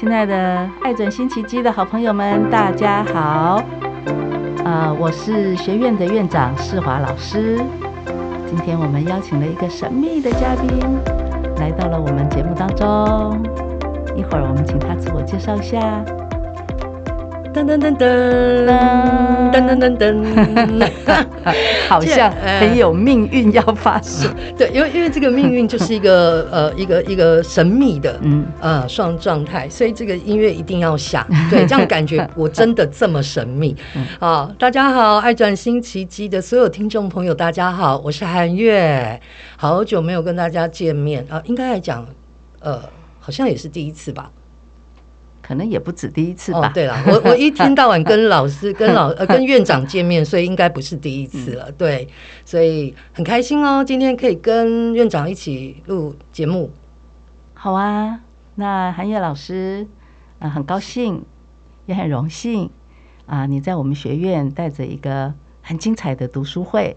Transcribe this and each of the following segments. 亲爱的爱准新奇迹的好朋友们，大家好！我是学院的院长世华老师。今天我们邀请了一个神秘的嘉宾，来到了我们节目当中。一会儿我们请他自我介绍一下。噔噔噔噔噔噔噔噔，好像很有命运要发生。对，因为这个命运就是一个一个神秘的双状态，所以这个音乐一定要下。对，这样感觉我真的这么神秘啊！大家好，爱转新奇迹的所有听众朋友，大家好，我是韩月，好久没有跟大家见面啊，应该来讲好像也是第一次吧。可能也不止第一次吧。哦，对了，我一天到晚跟老师、跟院长见面，所以应该不是第一次了。对，所以很开心哦，今天可以跟院长一起录节目。好啊，那韩月老师很高兴，也很荣幸你在我们学院带着一个很精彩的读书会。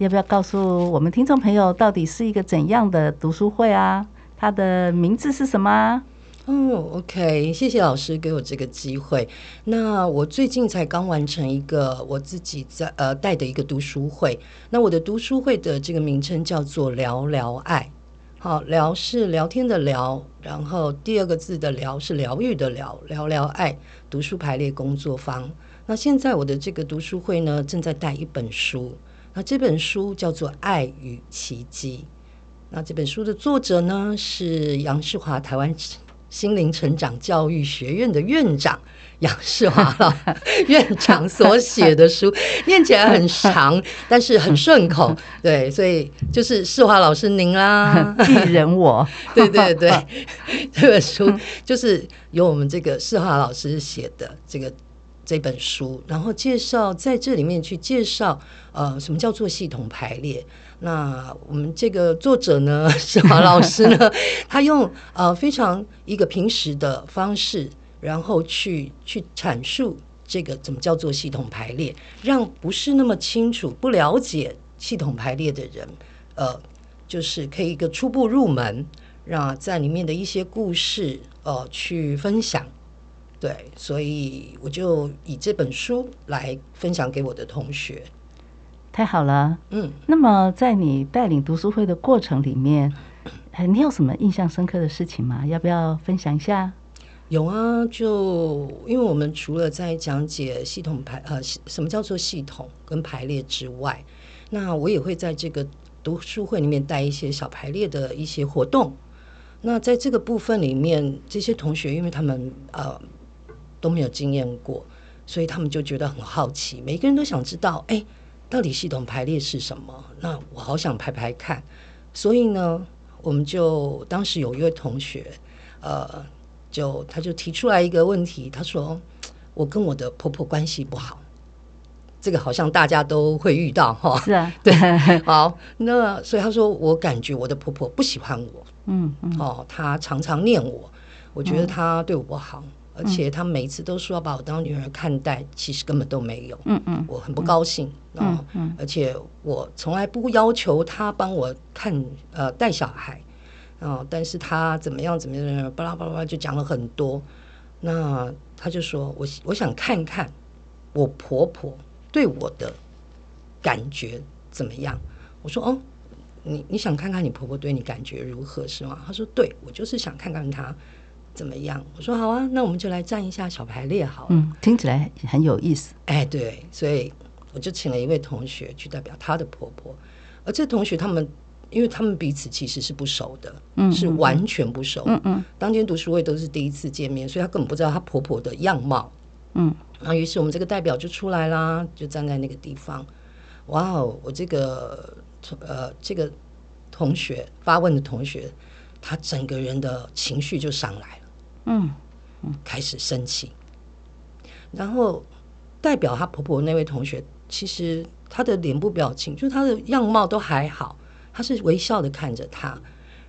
要不要告诉我们听众朋友，到底是一个怎样的读书会啊？它的名字是什么啊？OK， 谢谢老师给我这个机会。那我最近才刚完成一个我自己在带的一个读书会。那我的读书会的这个名称叫做聊聊爱。好，聊是聊天的聊，然后第二个字的聊是疗愈的聊，聊聊爱读书排列工作坊。那现在我的这个读书会呢，正在带一本书，那这本书叫做《爱与奇迹》。那这本书的作者呢是杨世华，台湾心灵成长教育学院的院长杨世华院长所写的书，念起来很长，但是很顺口。对，所以就是世华老师您啦，艺人我，对对对，这本书就是由我们这个世华老师写的这本书，然后介绍在这里面去介绍什么叫做系统排列。那我们这个作者呢，世华老师呢，他用非常一个平时的方式，然后去阐述这个怎么叫做系统排列，让不是那么清楚、不了解系统排列的人，就是可以一个初步入门，让在里面的一些故事去分享。对，所以我就以这本书来分享给我的同学。太好了，那么在你带领读书会的过程里面，你有什么印象深刻的事情吗？要不要分享一下？有啊，就因为我们除了在讲解系统什么叫做系统跟排列之外，那我也会在这个读书会里面带一些小排列的一些活动。那在这个部分里面，这些同学因为他们都没有经验过，所以他们就觉得很好奇，每个人都想知道到底系统排列是什么？那我好想排排看。所以呢，我们就当时有一位同学，他就提出来一个问题，他说：“我跟我的婆婆关系不好。”这个好像大家都会遇到哈。是啊，对。好，那所以他说：“我感觉我的婆婆不喜欢我，她常常念我，我觉得她对我不好。”而且他每次都说要把我当女儿看待，其实根本都没有。我很不高兴。而且我从来不要求他帮我带小孩。但是他怎么样怎么样，巴拉巴拉就讲了很多。那他就说我想看看我婆婆对我的感觉怎么样。我说你想看看你婆婆对你感觉如何是吗？他说对，我就是想看看她怎么样。我说好啊，那我们就来站一下小排列好了。听起来很有意思。对，所以我就请了一位同学去代表她的婆婆，而这同学他们因为他们彼此其实是不熟的，是完全不熟。当天读书会都是第一次见面，所以她根本不知道她婆婆的样貌。那于是我们这个代表就出来啦，就站在那个地方。哇哦，我这个同学发问的同学，他整个人的情绪就上来了。开始生气。然后代表她婆婆那位同学，其实她的脸部表情，就是她的样貌都还好，她是微笑的看着她。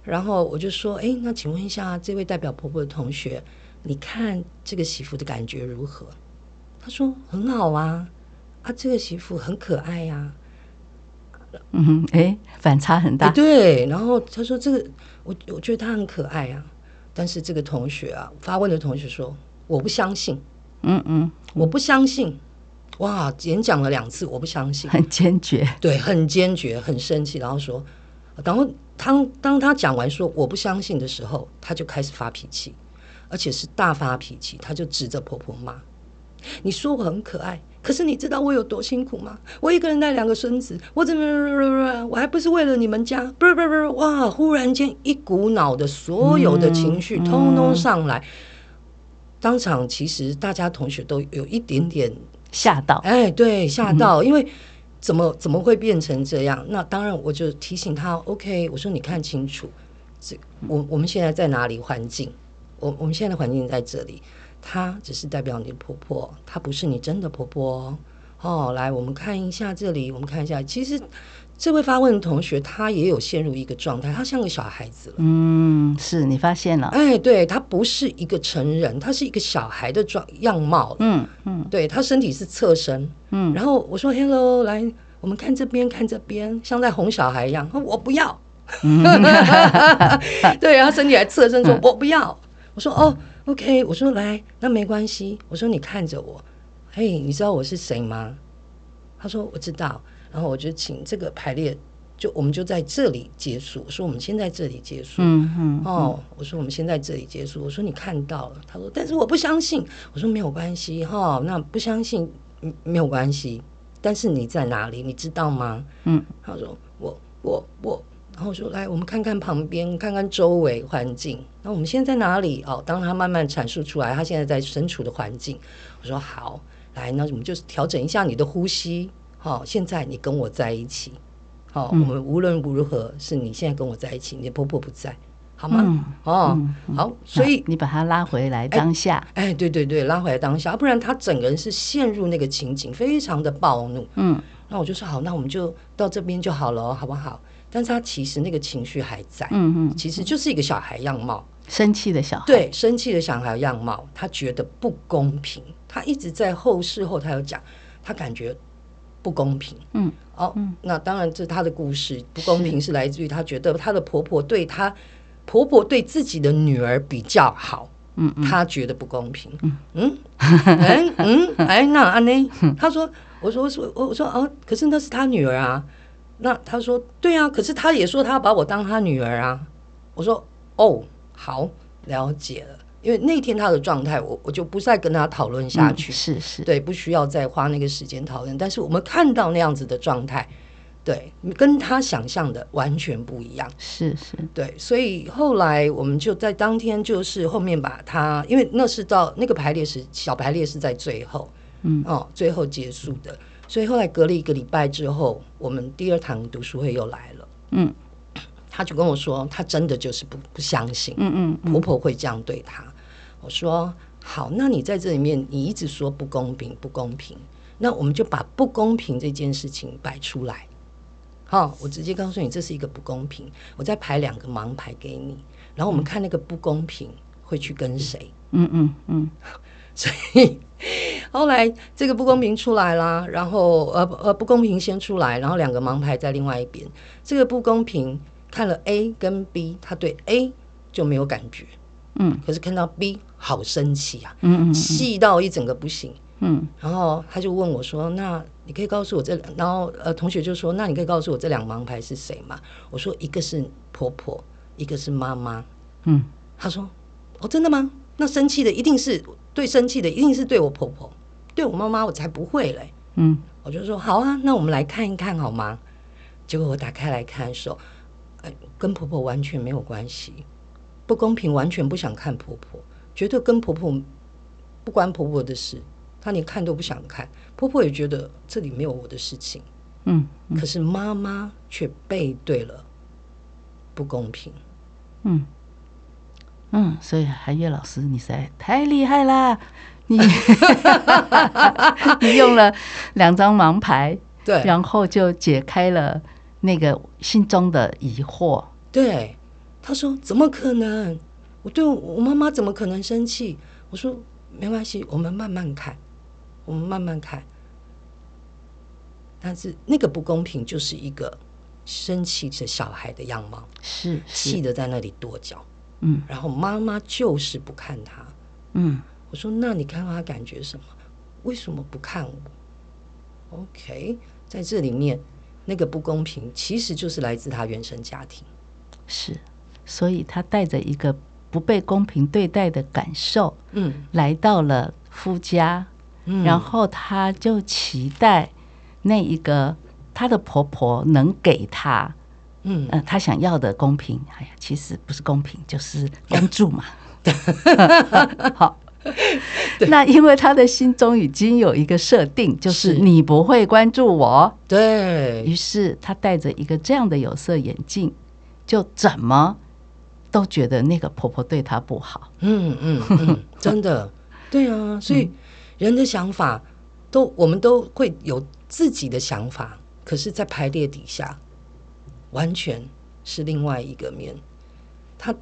然后我就说那请问一下这位代表婆婆的同学，你看这个媳妇的感觉如何？她说很好啊，这个媳妇很可爱啊。反差很大。对，然后她说我觉得她很可爱啊。但是这个同学啊，发问的同学说我不相信，我不相信，哇，演讲了2次我不相信，很坚决，对，很坚决，很生气，然后说，然后当他讲完说我不相信的时候，他就开始发脾气，而且是大发脾气，他就指着婆婆骂，你说我很可爱，可是你知道我有多辛苦吗？我一个人带2个孙子，我怎么，我还不是为了你们家，不，哇！忽然间一股脑的所有的情绪通通上来，当场其实大家同学都有一点点吓到，哎，对，吓到，因为怎么会变成这样？那当然，我就提醒他 ，OK， 我说你看清楚，我们现在在哪里环境？我们现在的环境在这里。她只是代表你的婆婆，她不是你真的婆婆哦。来，我们看一下这里，我们看一下。其实这位发问的同学，她也有陷入一个状态，她像个小孩子了。嗯，是你发现了？哎，对，她不是一个成人，她是一个小孩的样貌。对，她身体是侧身。然后我说 ：“Hello， 来，我们看这边，看这边，像在哄小孩一样。”我不要。对，然后身体还侧身说：“我不要。”我说：“哦。” OK， 我说来，那没关系。我说你看着我，嘿，你知道我是谁吗？他说我知道。然后我就请这个排列，我们就在这里结束。我说我们先在这里结束。我说我们先在这里结束。我说你看到了。他说但是我不相信。我说没有关系哈，那不相信没有关系。但是你在哪里？你知道吗？他说我。然后我说来，我们看看旁边，看看周围环境。那我们现在在哪里？哦，当他慢慢阐述出来，他现在在身处的环境。我说好，来，那我们就调整一下你的呼吸。好，现在你跟我在一起。好，我们无论如何是你现在跟我在一起，你的婆婆不在，好吗？好，所以你把他拉回来当下。哎，对对对，拉回来当下，不然他整个人是陷入那个情景，非常的暴怒。那我就说好，那我们就到这边就好了，好不好？但是他其实那个情绪还在，其实就是一个小孩样貌，生气的小孩，对，生气的小孩样貌，他觉得不公平，他一直在事后他有讲，他感觉不公平，那当然这他的故事，不公平是来自于他觉得他的婆婆对自己的女儿比较好，他觉得不公平，那安妮，他说，我说啊，可是那是他女儿啊。那他说对啊，可是他也说他把我当他女儿啊。我说哦，好，了解了。因为那天他的状态，我就不再跟他讨论下去，是对，不需要再花那个时间讨论。但是我们看到那样子的状态，对，跟他想象的完全不一样，是对。所以后来我们就在当天，就是后面把他，因为那是到那个排列是小排列是在最后，最后结束的。所以后来隔了1个礼拜之后，我们第2堂读书会又来了。他就跟我说，他真的就是不相信，婆婆会这样对他。我说好，那你在这里面，你一直说不公平，不公平，那我们就把不公平这件事情摆出来。好，我直接告诉你，这是一个不公平，我再排2个盲牌给你，然后我们看那个不公平会去跟谁。所以后来这个不公平出来啦，然后不公平先出来，然后2个盲牌在另外一边。这个不公平看了 A 跟 B， 他对 A 就没有感觉，可是看到 B 好生气啊，气到一整个不行，然后他就问我说：“那你可以告诉我这……”然后同学就说：“那你可以告诉我这2盲牌是谁吗？”我说：“一个是婆婆，一个是妈妈。”他说：“哦，真的吗？那生气的一定是……”对，生气的一定是对我婆婆，对我妈妈我才不会嘞。我就说好啊，那我们来看一看好吗？结果我打开来看的时候，跟婆婆完全没有关系，不公平，完全不想看婆婆，觉得跟婆婆不关婆婆的事，她连看都不想看，婆婆也觉得这里没有我的事情。可是妈妈却背对了不公平。所以韩玥老师，你实在太厉害啦！你用了2张盲牌，对，然后就解开了那个心中的疑惑。对，他说怎么可能？我对我妈妈怎么可能生气？我说没关系，我们慢慢看，我们慢慢看。但是那个不公平就是一个生气的小孩的样貌，是气的在那里跺脚。嗯，然后妈妈就是不看他，嗯，我说那你看他感觉什么？为什么不看我 ？OK， 在这里面那个不公平其实就是来自他原生家庭，是，所以他带着一个不被公平对待的感受，嗯，来到了夫家，嗯，然后他就期待那一个他的婆婆能给他。嗯，他想要的公平，哎呀，其实不是公平，就是关注嘛。好，那因为他的心中已经有一个设定，就是你不会关注我。对，于是他戴着一个这样的有色眼镜，就怎么都觉得那个婆婆对他不好。嗯嗯嗯，真的，对啊，所以人的想法都，我们都会有自己的想法，可是，在排列底下。完全是另外一个面，他，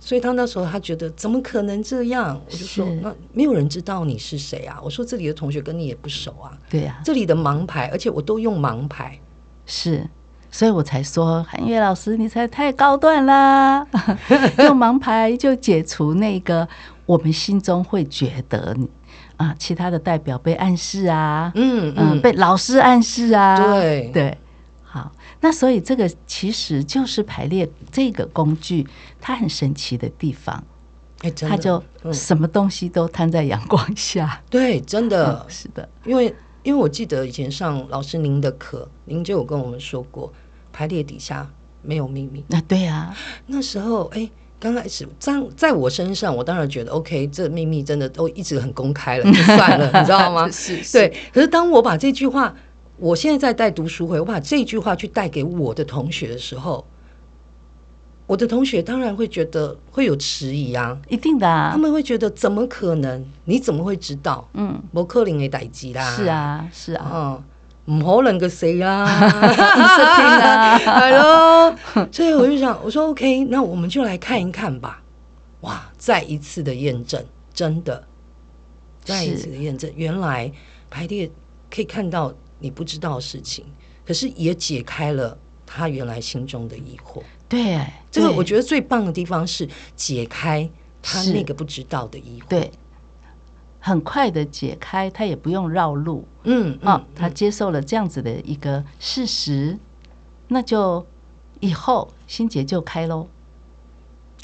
所以他那时候他觉得怎么可能这样？我就说那没有人知道你是谁啊！我说这里的同学跟你也不熟啊，对啊，这里的盲牌，而且我都用盲牌，是，所以我才说韩月老师你才太高段啦，用盲牌就解除那个我们心中会觉得你。啊，其他的代表被暗示啊，嗯嗯，被老师暗示啊，对对。好，那所以这个其实就是排列这个工具它很神奇的地方，欸，真的它就什么东西都摊在阳光下，对，真的，嗯，是的，因为我记得以前上老师您的课，您就有跟我们说过排列底下没有秘密，啊，对啊，那时候哎，刚开始在我身上我当然觉得 OK 这秘密真的都一直很公开了就算了你知道吗？是是，对，可是当我把这句话，我现在在带读书会，我把这句话去带给我的同学的时候，我的同学当然会觉得会有迟疑啊，一定的啊，他们会觉得怎么可能？你怎么会知道？嗯，不可能的代志啦，是啊，是啊，嗯。唔可能嘅事啦，係咯，所以我就想，我说 OK， 那我们就来看一看吧。哇，再一次的验证，真的，再一次的验证，原来排列可以看到。你不知道的事情，可是也解开了他原来心中的疑惑。对，这个我觉得最棒的地方是解开他那个不知道的疑惑。对，很快的解开，他也不用绕路。嗯，哦，他接受了这样子的一个事实，那就以后心结就开喽。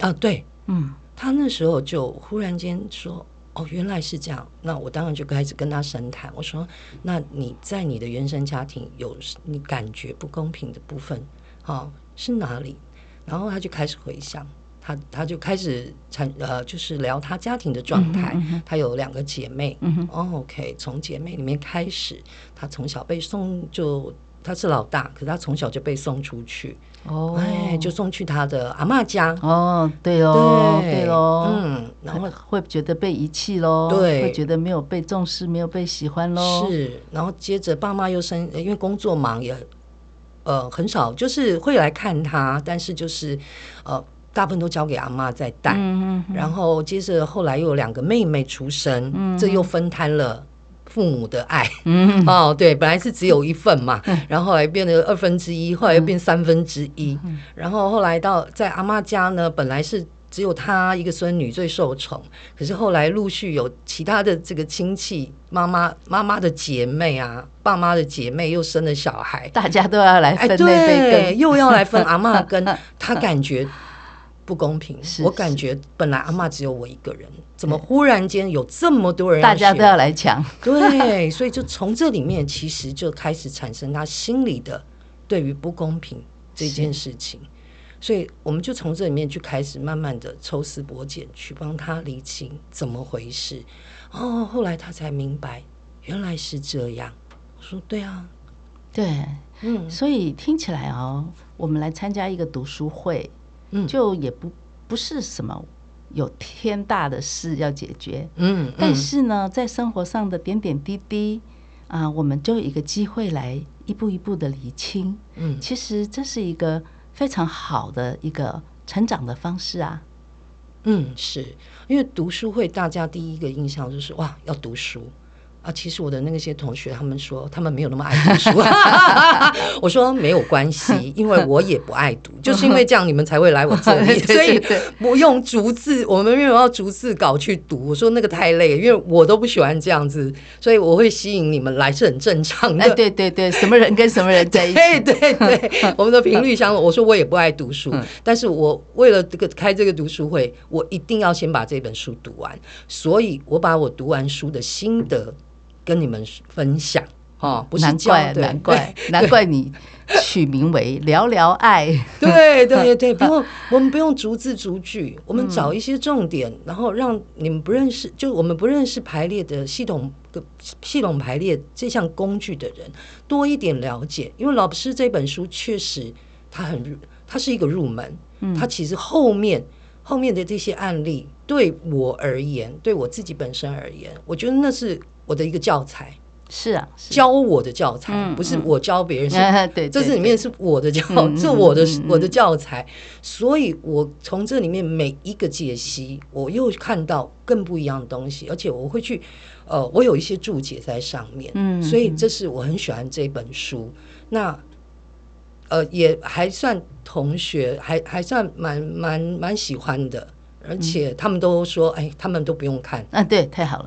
啊，对，嗯，他那时候就忽然间说。哦，原来是这样。那我当然就开始跟他深谈。我说：“那你在你的原生家庭有你感觉不公平的部分，哦，是哪里？”然后他就开始回想，他就开始就是聊他家庭的状态。嗯哼嗯哼，他有两个姐妹。嗯哦 ，OK， 从姐妹里面开始，他从小被送就。他是老大，可是他从小就被送出去，哦，哎，就送去他的阿嬷家。哦，对哦，对喽，嗯，然后会觉得被遗弃喽，对，会觉得没有被重视，没有被喜欢喽。是，然后接着爸妈又生，因为工作忙也，很少，就是会来看他，但是就是大部分都交给阿嬷在带。嗯嗯。然后接着后来又有两个妹妹出生，嗯，这又分摊了。父母的爱，嗯，哦，对，本来是只有一份嘛，嗯，然后后来变成1/2，后来又变1/3，嗯，然后后来到在阿嬷家呢，本来是只有她一个孙女最受宠，可是后来陆续有其他的这个亲戚，妈妈的姐妹啊，爸妈的姐妹又生了小孩，大家都要来分那杯羹，哎，又要来分阿嬷羹，她感觉。不公平，是是，我感觉本来阿嬷只有我一个人，怎么忽然间有这么多人，大家都要来抢？对，所以就从这里面其实就开始产生他心里的对于不公平这件事情，所以我们就从这里面去开始慢慢的抽丝剥茧，去帮他理清怎么回事。哦，后来他才明白原来是这样。我说对啊，对，嗯，所以听起来哦，我们来参加一个读书会。就也不是什么有天大的事要解决，嗯，但是呢，在生活上的点点滴滴啊，我们就有一个机会来一步一步的理清，嗯，其实这是一个非常好的一个成长的方式啊，嗯，是因为读书会大家第一个印象就是哇要读书，啊，其实我的那些同学他们说他们没有那么爱读书，我说没有关系，因为我也不爱读，就是因为这样你们才会来我这里，所以不用逐字，我们没有要逐字稿去读，我说那个太累，因为我都不喜欢这样子，所以我会吸引你们来是很正常的。哎，对对对，什么人跟什么人在一起，对对对，我们的频率相同。我说我也不爱读书，但是我为了这个开这个读书会，我一定要先把这本书读完，所以我把我读完书的心得跟你们分享，哦，不是教，难怪你取名为聊聊爱，对对对，不用我们不用逐字逐句，我们找一些重点，然后让你们不认识，就我们不认识排列的系统排列这项工具的人多一点了解，因为老师这本书确实它是一个入门，它其实后面的这些案例对我而言，对我自己本身而言，我觉得那是我的一个教材，是啊，教我的教材，不是我教别人，对，这是里面是我的教，是我的教材，所以我从这里面每一个解析，我又看到更不一样的东西，而且我会去，我有一些注解在上面，所以这是我很喜欢这本书。那也还算同学，还算蛮喜欢的。而且他们都说，哎，他们都不用看啊，对，太好了。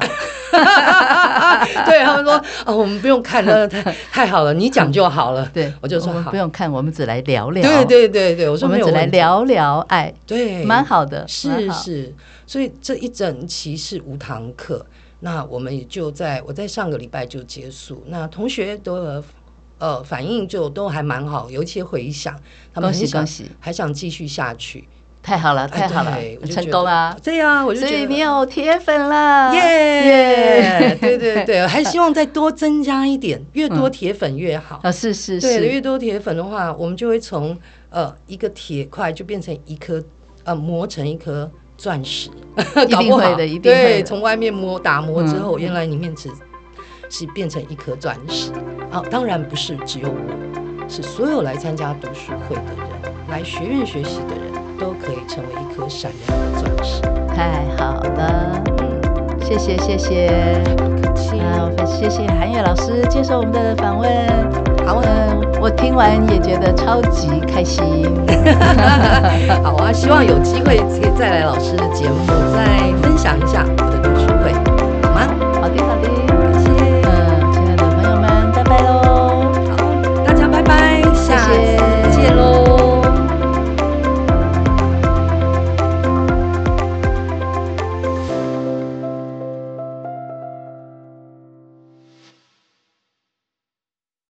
对，他们说啊，我们不用看了，太好了，你讲就好了。对，我就说我们不用看，我们只来聊聊。对对对对，我说我们只来聊聊爱，对，蛮好的，是是。所以这一整期是5堂课，那我们也就我在上个礼拜就结束，那同学都反应就都还蛮好，有一些回响，他们恭喜，还想继续下去。太好了，太好了，成功啊！对啊，我就觉得，所以你有铁粉了，耶！对对对，还希望再多增加一点，越多铁粉越好。啊，是是是，对，越多铁粉的话，我们就会从一个铁块就变成一颗磨成一颗钻石，搞不好的，一定会对，从外面打磨之后，原来里面是变成一颗钻石。啊，当然不是只有我，是所有来参加读书会的人，来学院学习的人。都可以成为一颗闪亮的钻石。太好了，谢谢谢谢，不客气。好，谢谢韩玥老师接受我们的访问。好，我听完也觉得超级开心。好啊，希望有机会可以再来老师的节目，再分享一下我的读书会，好吗？好的好的。